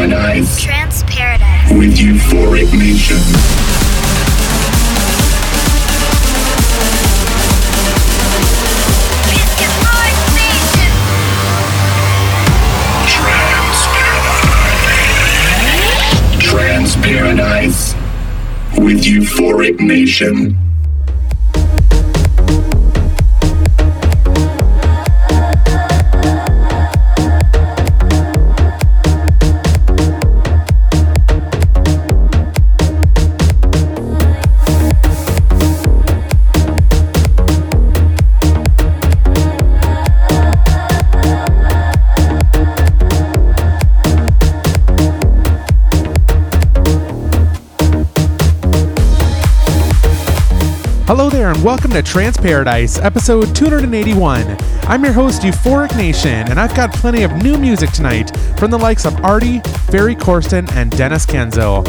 Paradise. Trance Paradise. With Euphoric Nation. Paradise with Euphoric Nation. Hello there and welcome to Trance Paradise, episode 281. I'm your host, Euphoric Nation, and I've got plenty of new music tonight from the likes of Artie, Ferry Corsten, and Denis Kenzo.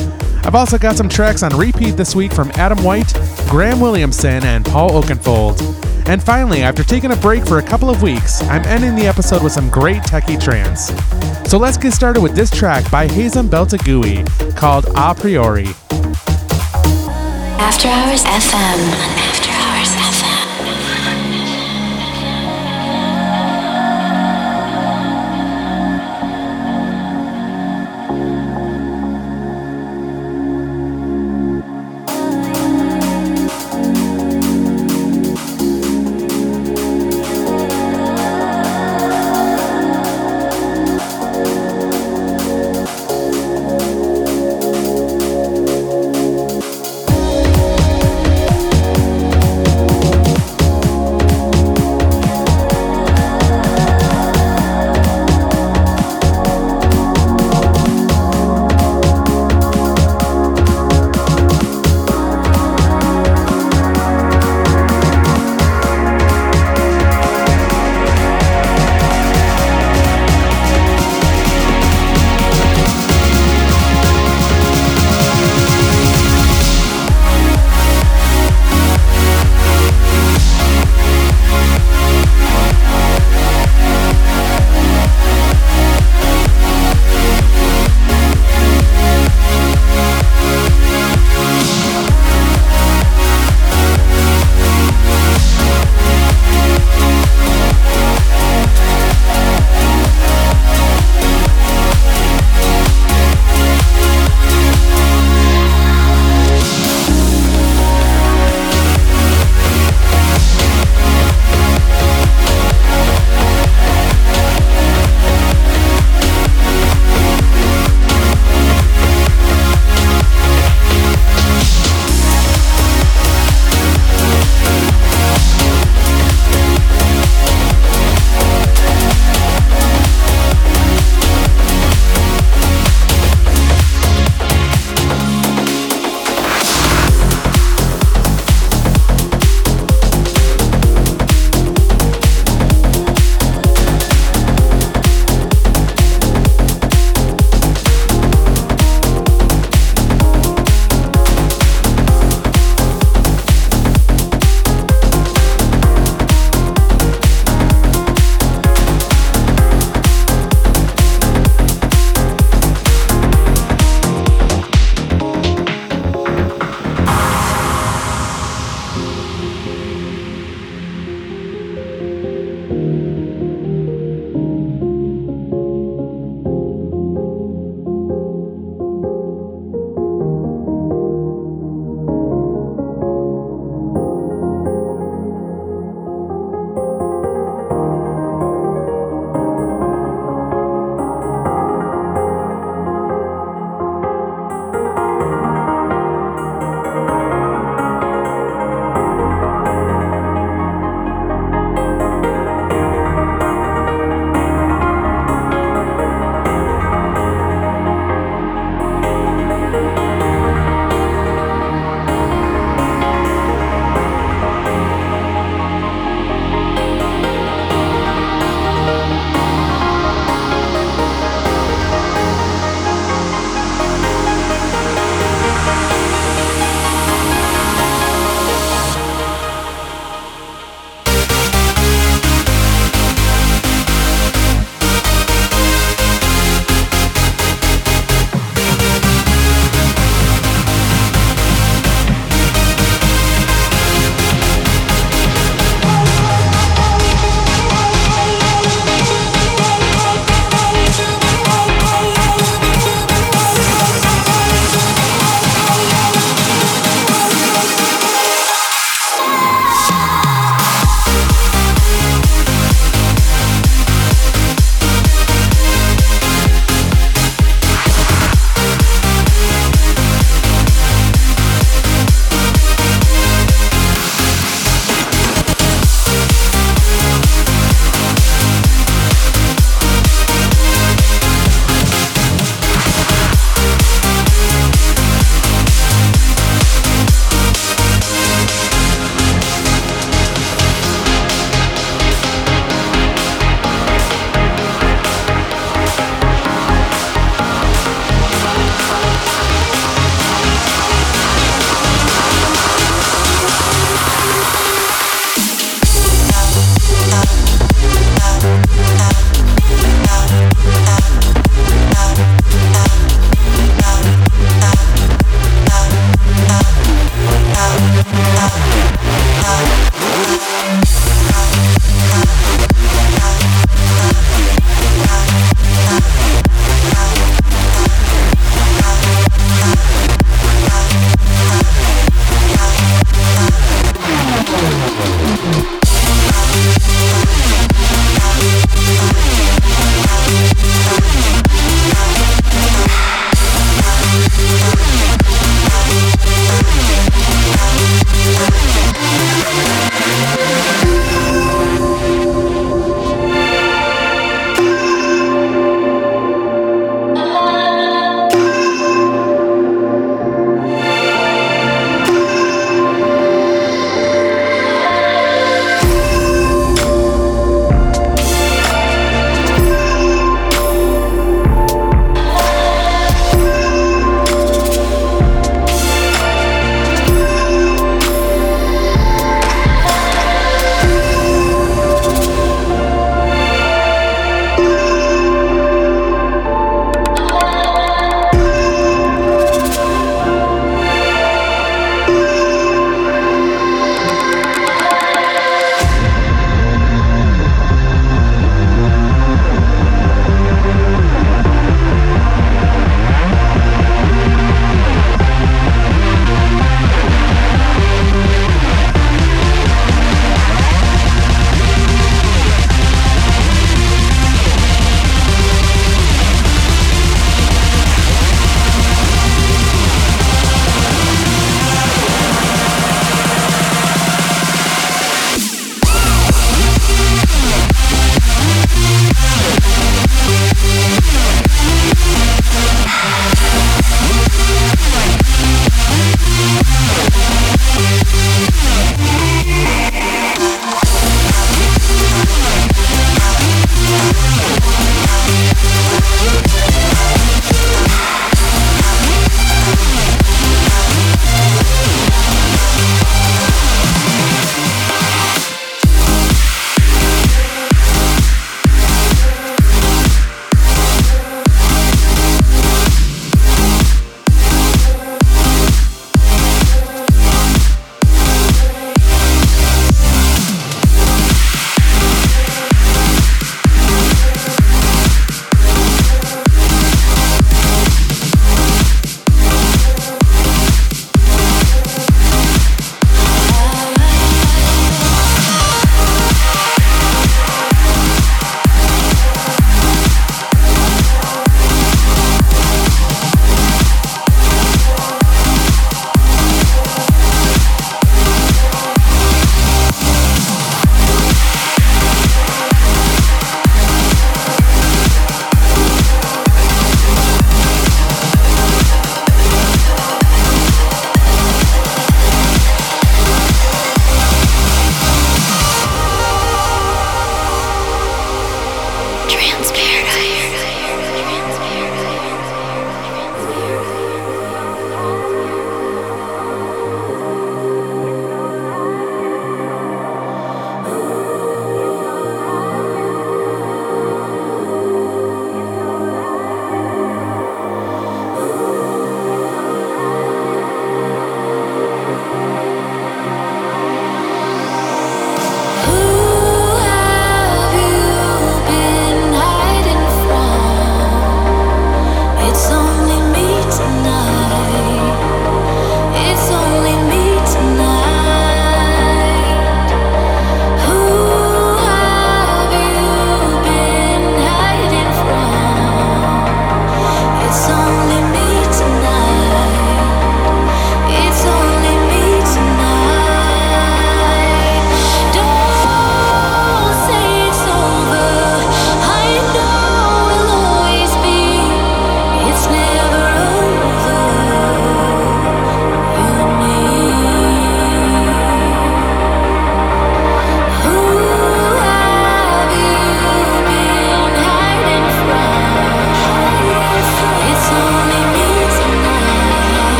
I've also got some tracks on repeat this week from Adam White, Graham Williamson, and Paul Oakenfold. And finally, after taking a break for a couple of weeks, I'm ending the episode with some great techie trance. So let's get started with this track by Hazem Beltagui called A Priori. After Hours FM. After Hours FM.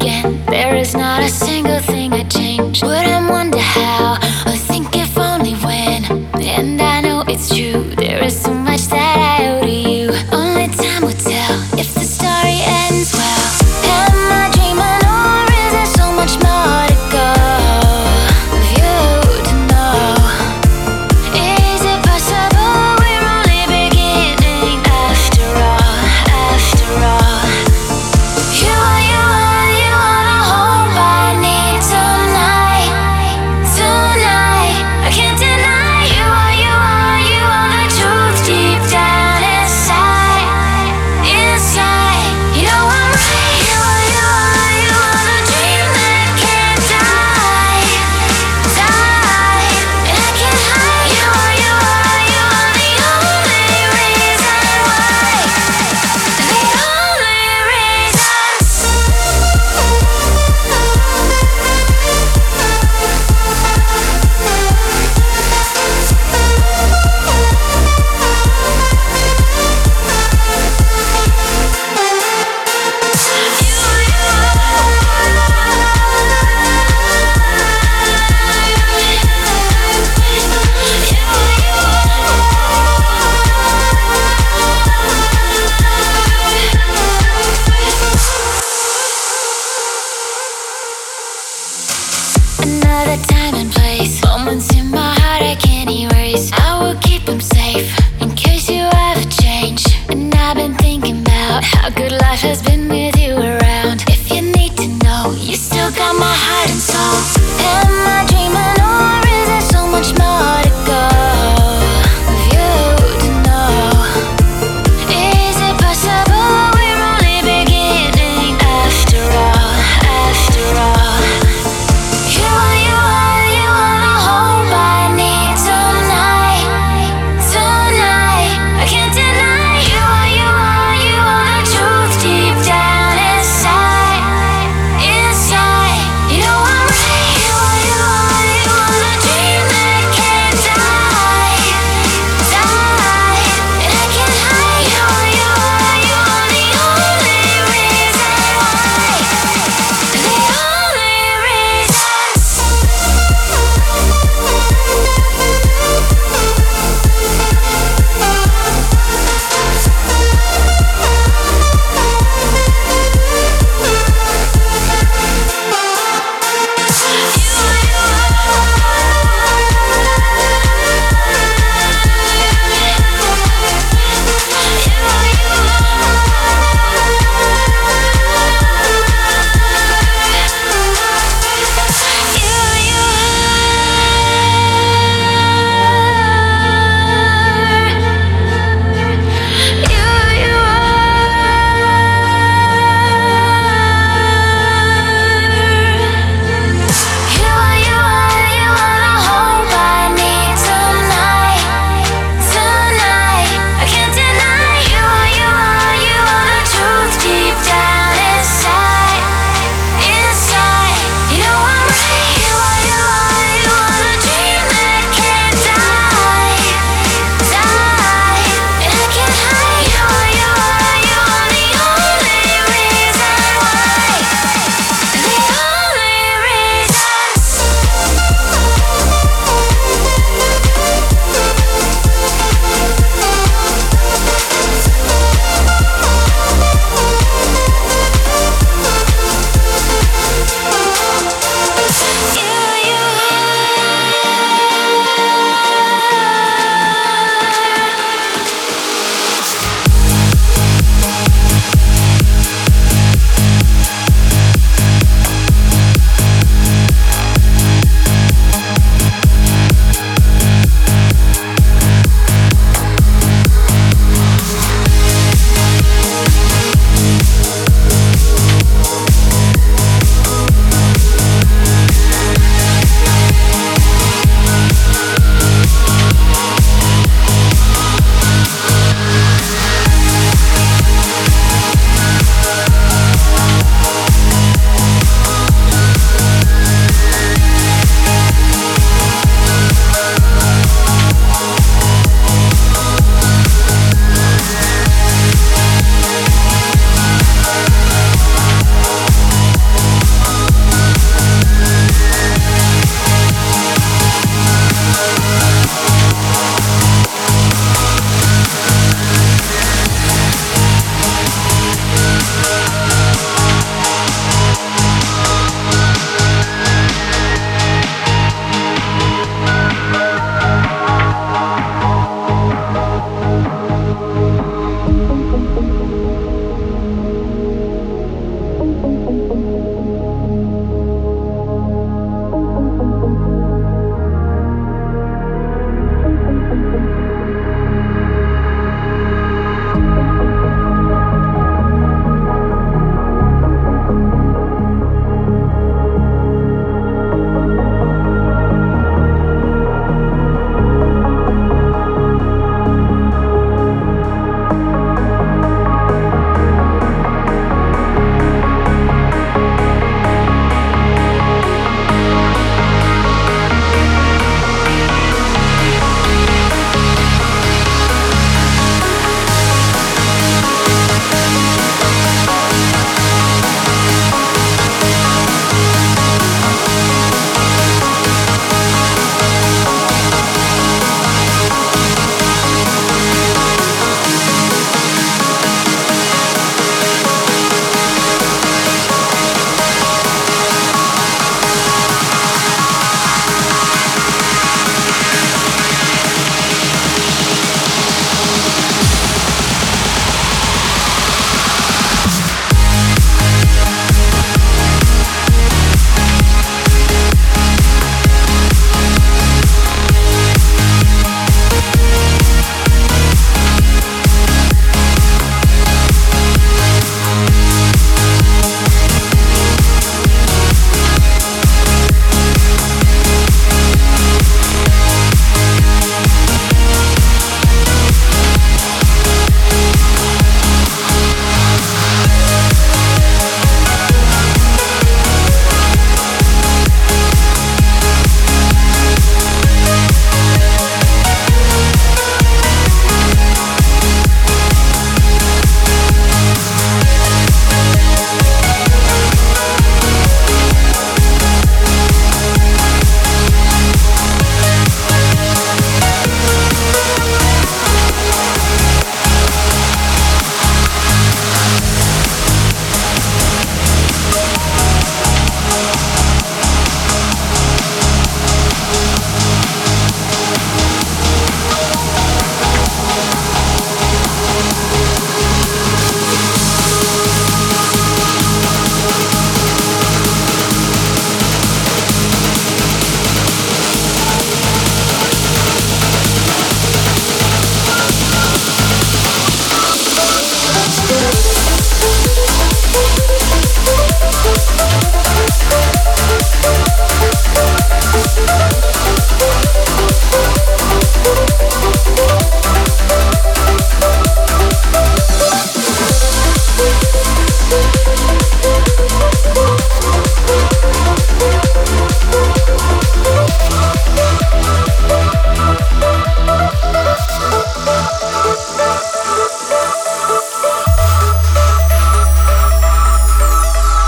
again. There is not a single thing I changed. Wouldn't wonder how, or think if only when. And I know it's true, there is so much that I owe to you. Only time will tell if the story ends well. Am I dreaming or is there so much more to go? Of you to know. Is it possible we're only beginning? After all you are the hope I need tonight, tonight. I can't deny you are the truth deep down inside, inside. You know I'm right. You are the dream that can't die, die. And I can't hide. You are the only reason why. The only Another time and place. Moments in my heart I can't erase. I will keep them safe in case you ever change. And I've been thinking about how good life has been with you around. If you need to know, you still got my heart and soul. Am I dreaming or is there so much more to go? Of you to know. Is it possible we're only beginning? After all you are the hope I need tonight, tonight. I can't deny you are the truth deep down.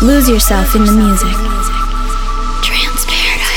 Lose yourself in the music. Trance Paradise.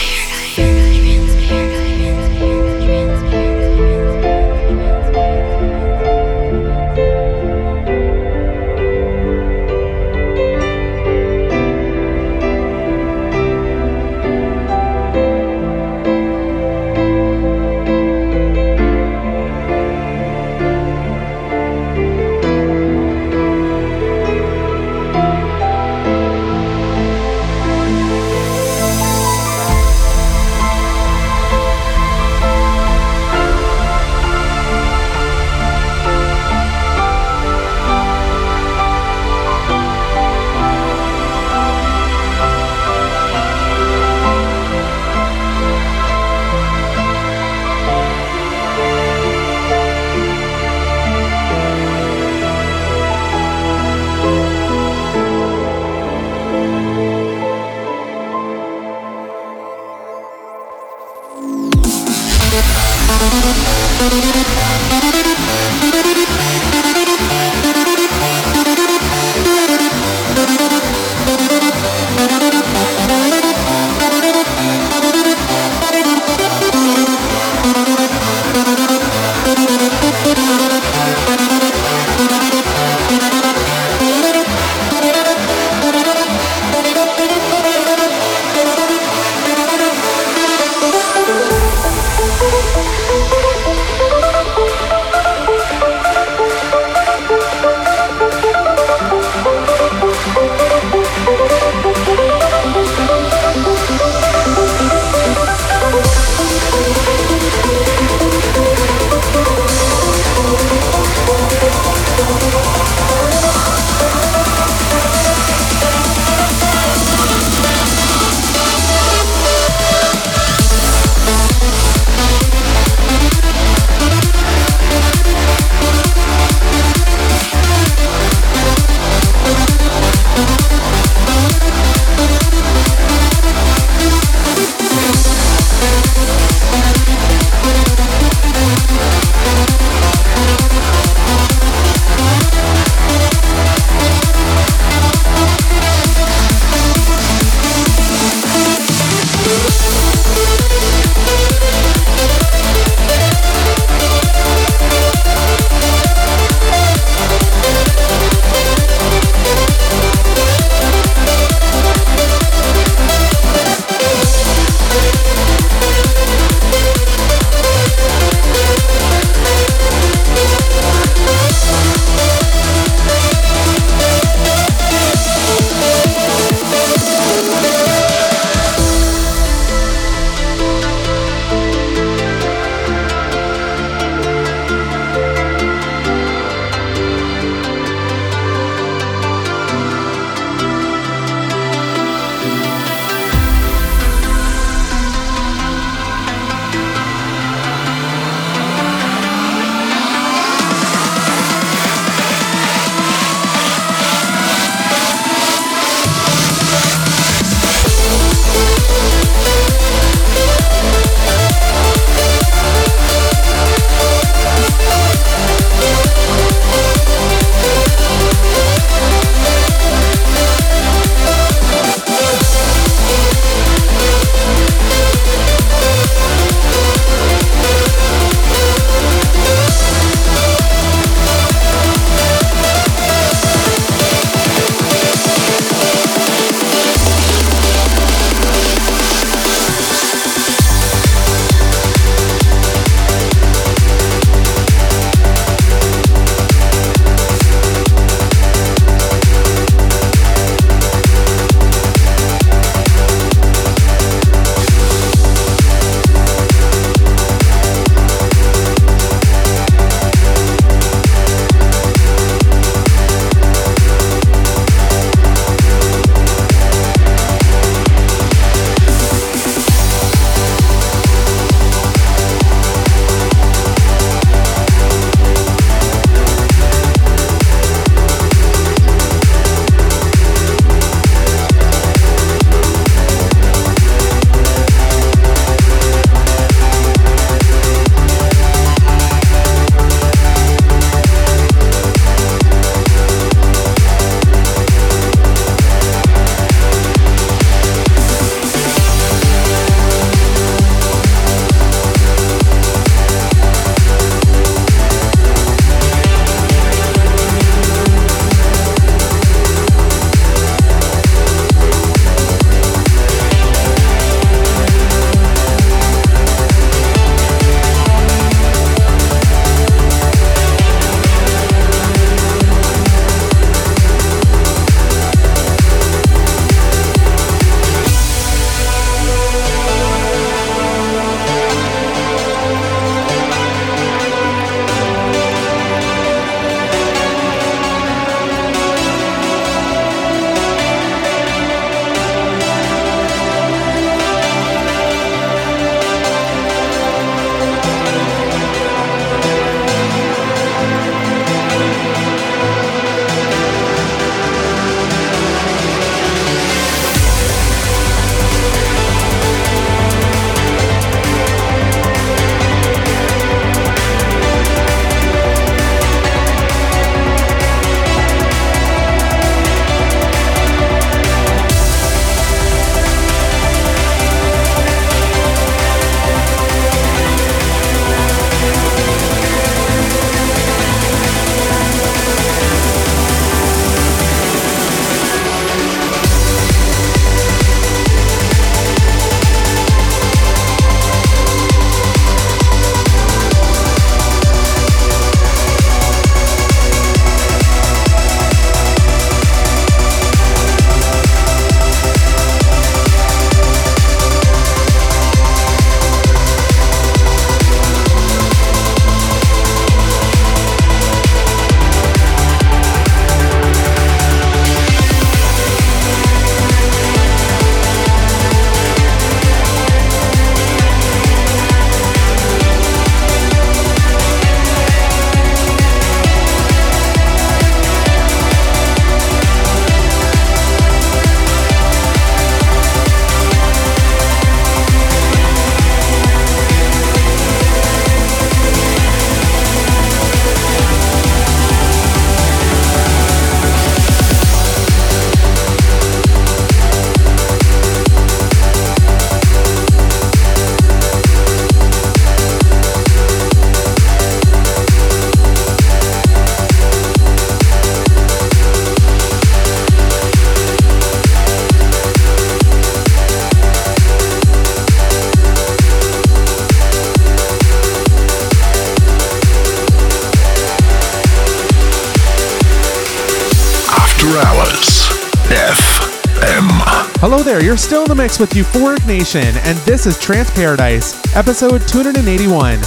After Hours FM. Hello there, you're still in the mix with Euphoric Nation, and this is Trance Paradise, episode 281.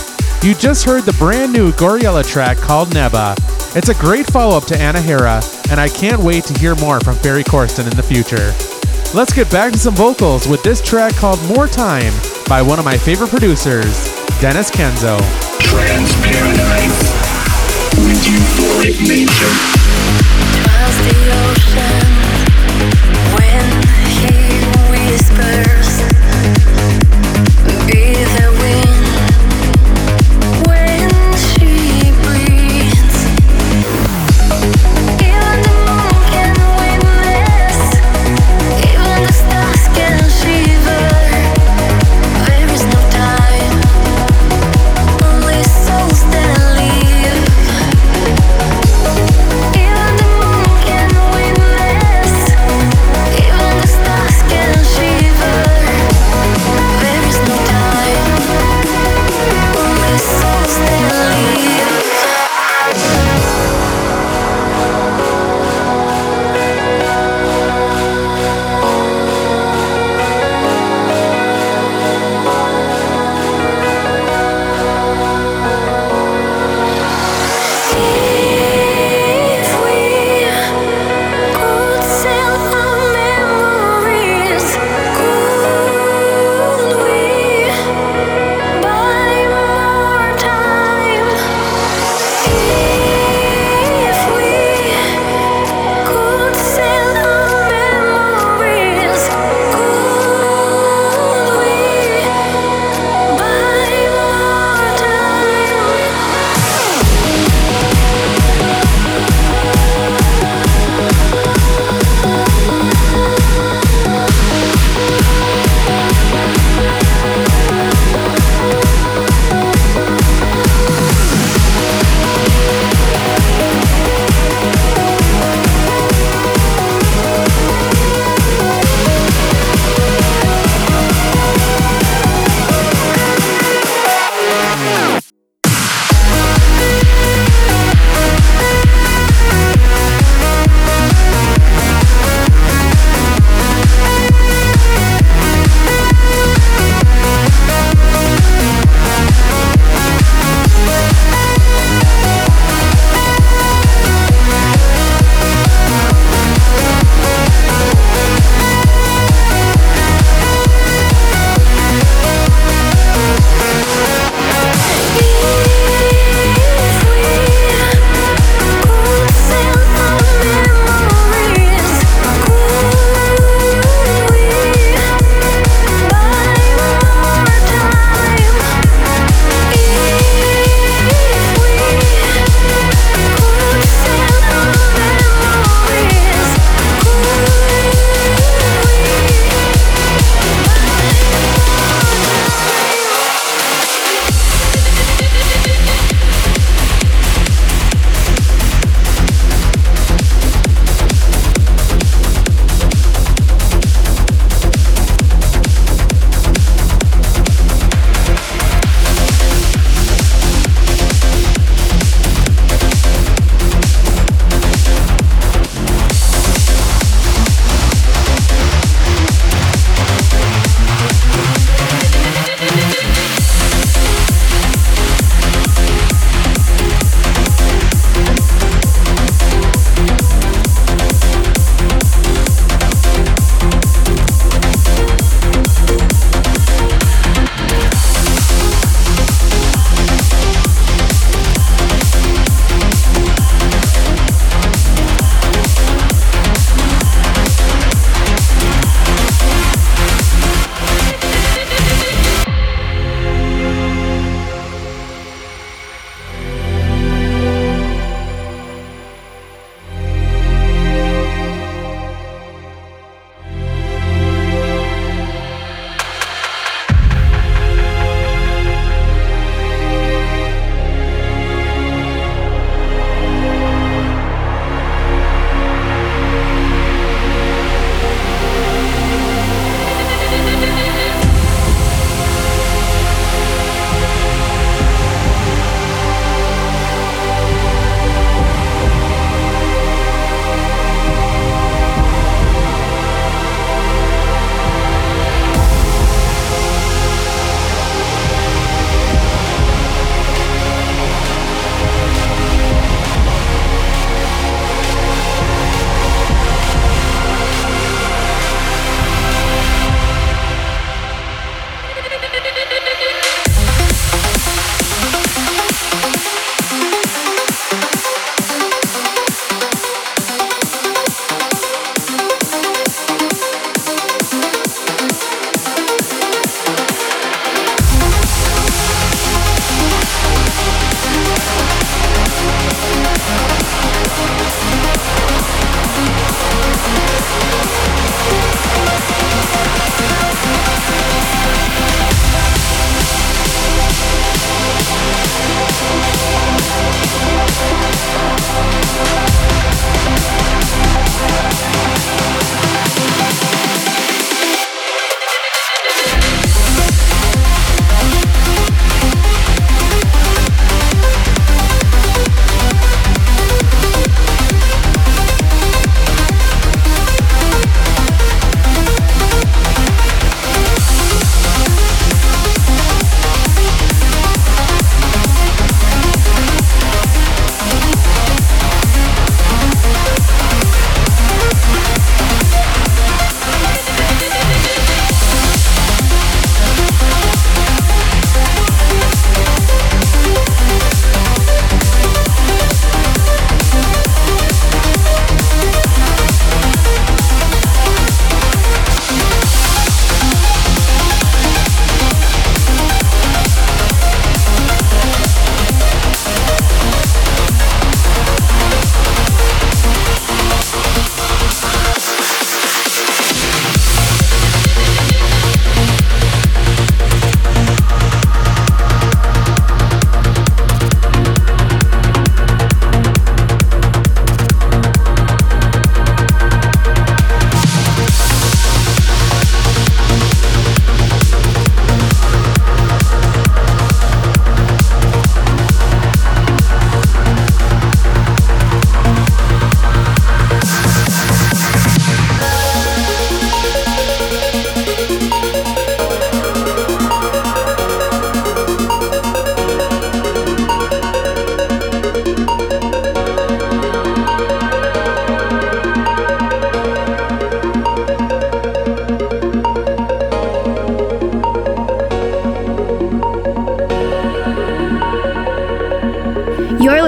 You just heard the brand new Gouryella track called Neba. It's a great follow-up to Anahera, and I can't wait to hear more from Ferry Corsten in the future. Let's get back to some vocals with this track called More Time by one of my favorite producers, Denis Kenzo. Trance Paradise with Euphoric Nation. Across the ocean, when he whispers, be the wind. When she breathes, even the moon can witness, even the stars can shiver. There is no time, only souls that live. There is no time.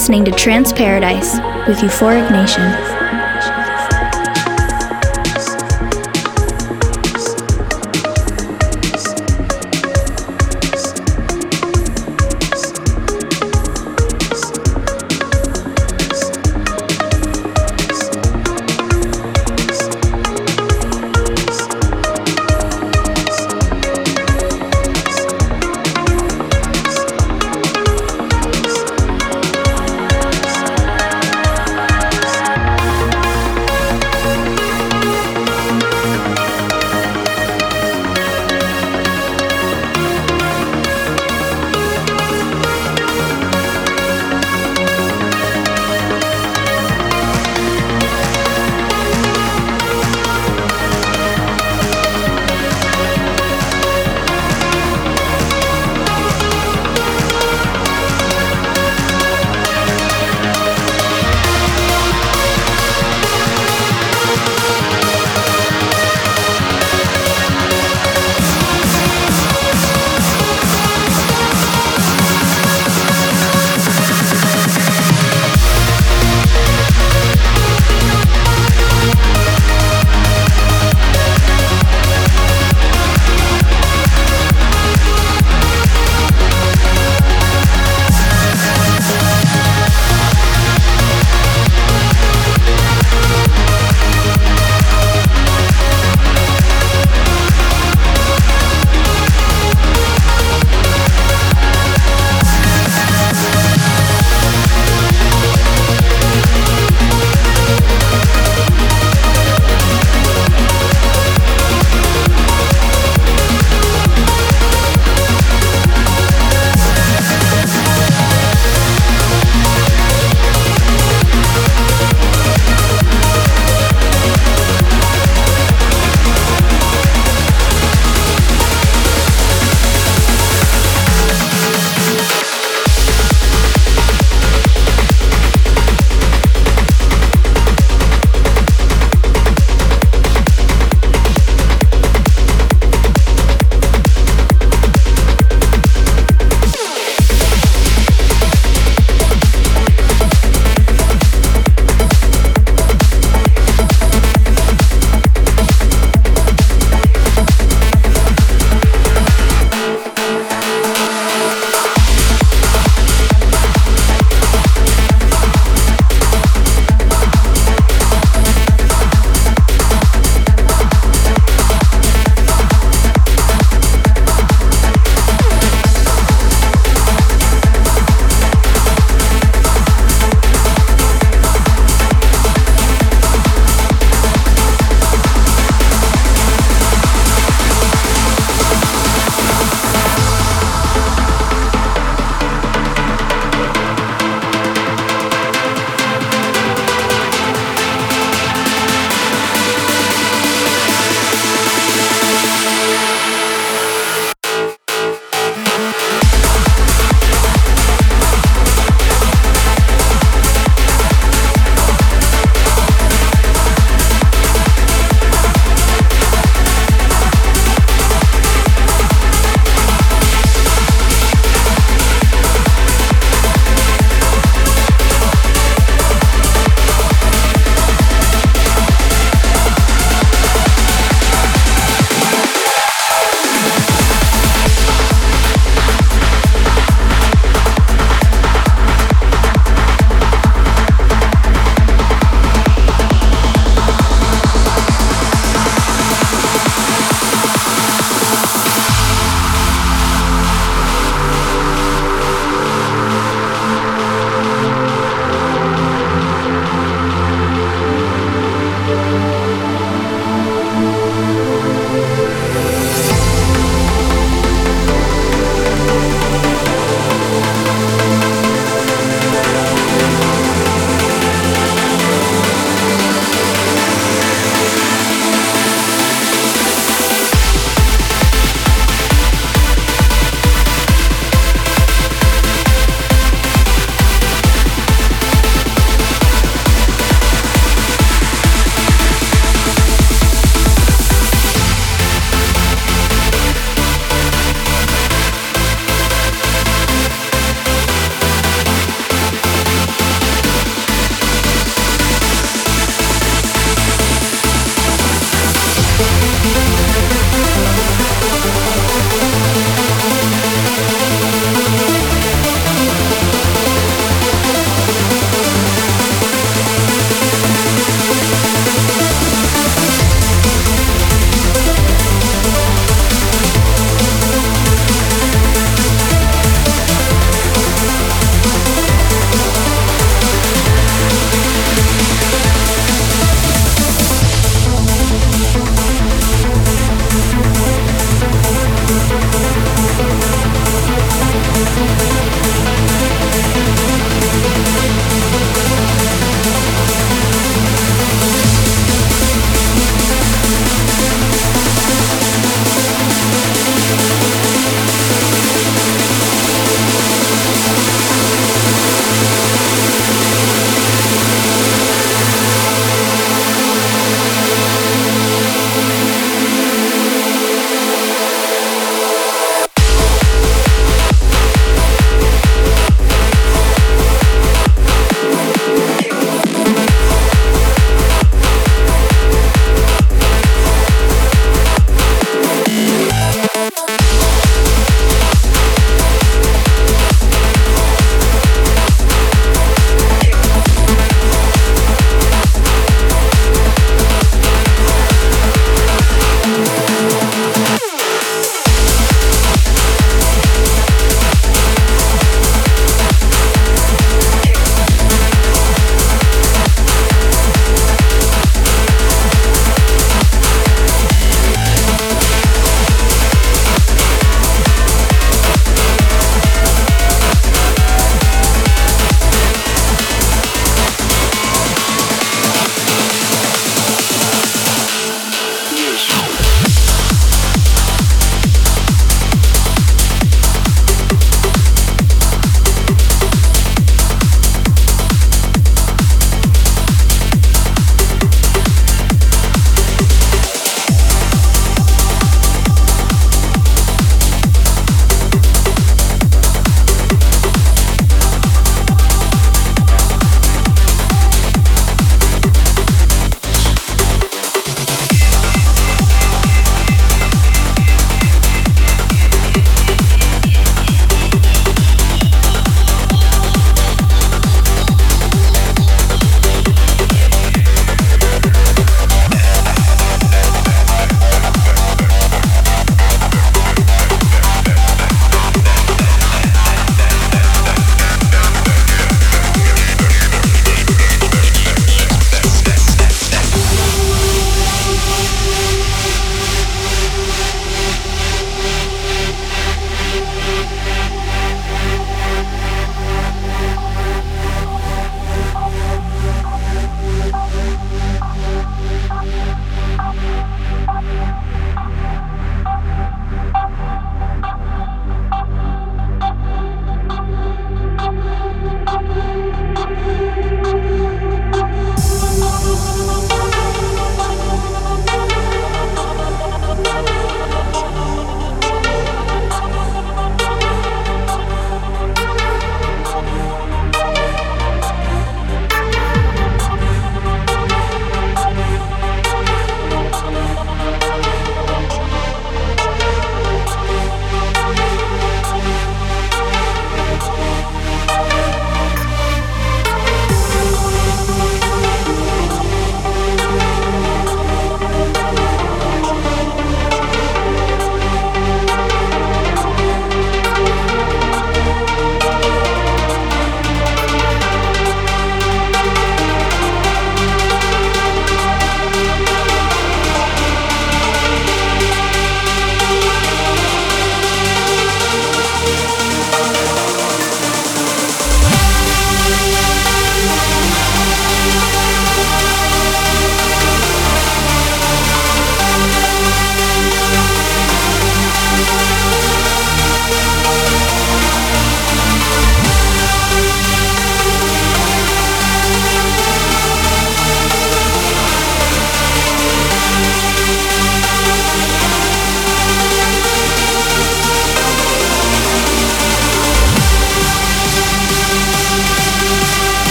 listening to Trance Paradise with Euphoric Nation.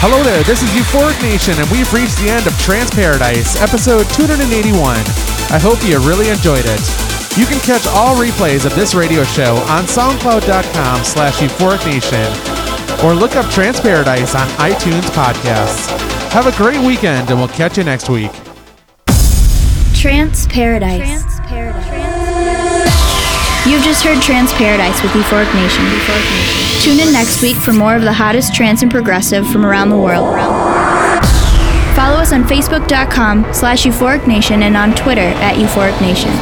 Hello there, this is Euphoric Nation, and we've reached the end of Trance Paradise, episode 281. I hope you really enjoyed it. You can catch all replays of this radio show on SoundCloud.com/EuphoricNation, or look up Trance Paradise on iTunes podcasts. Have a great weekend, and we'll catch you next week. Trance Paradise. Trance Paradise. You've just heard Trance Paradise with Euphoric Nation. Tune in next week for more of the hottest trance and progressive from around the world. Follow us on Facebook.com/EuphoricNation and on Twitter @EuphoricNation.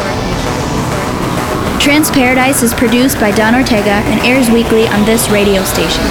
Trance Paradise is produced by Don Ortega and airs weekly on this radio station.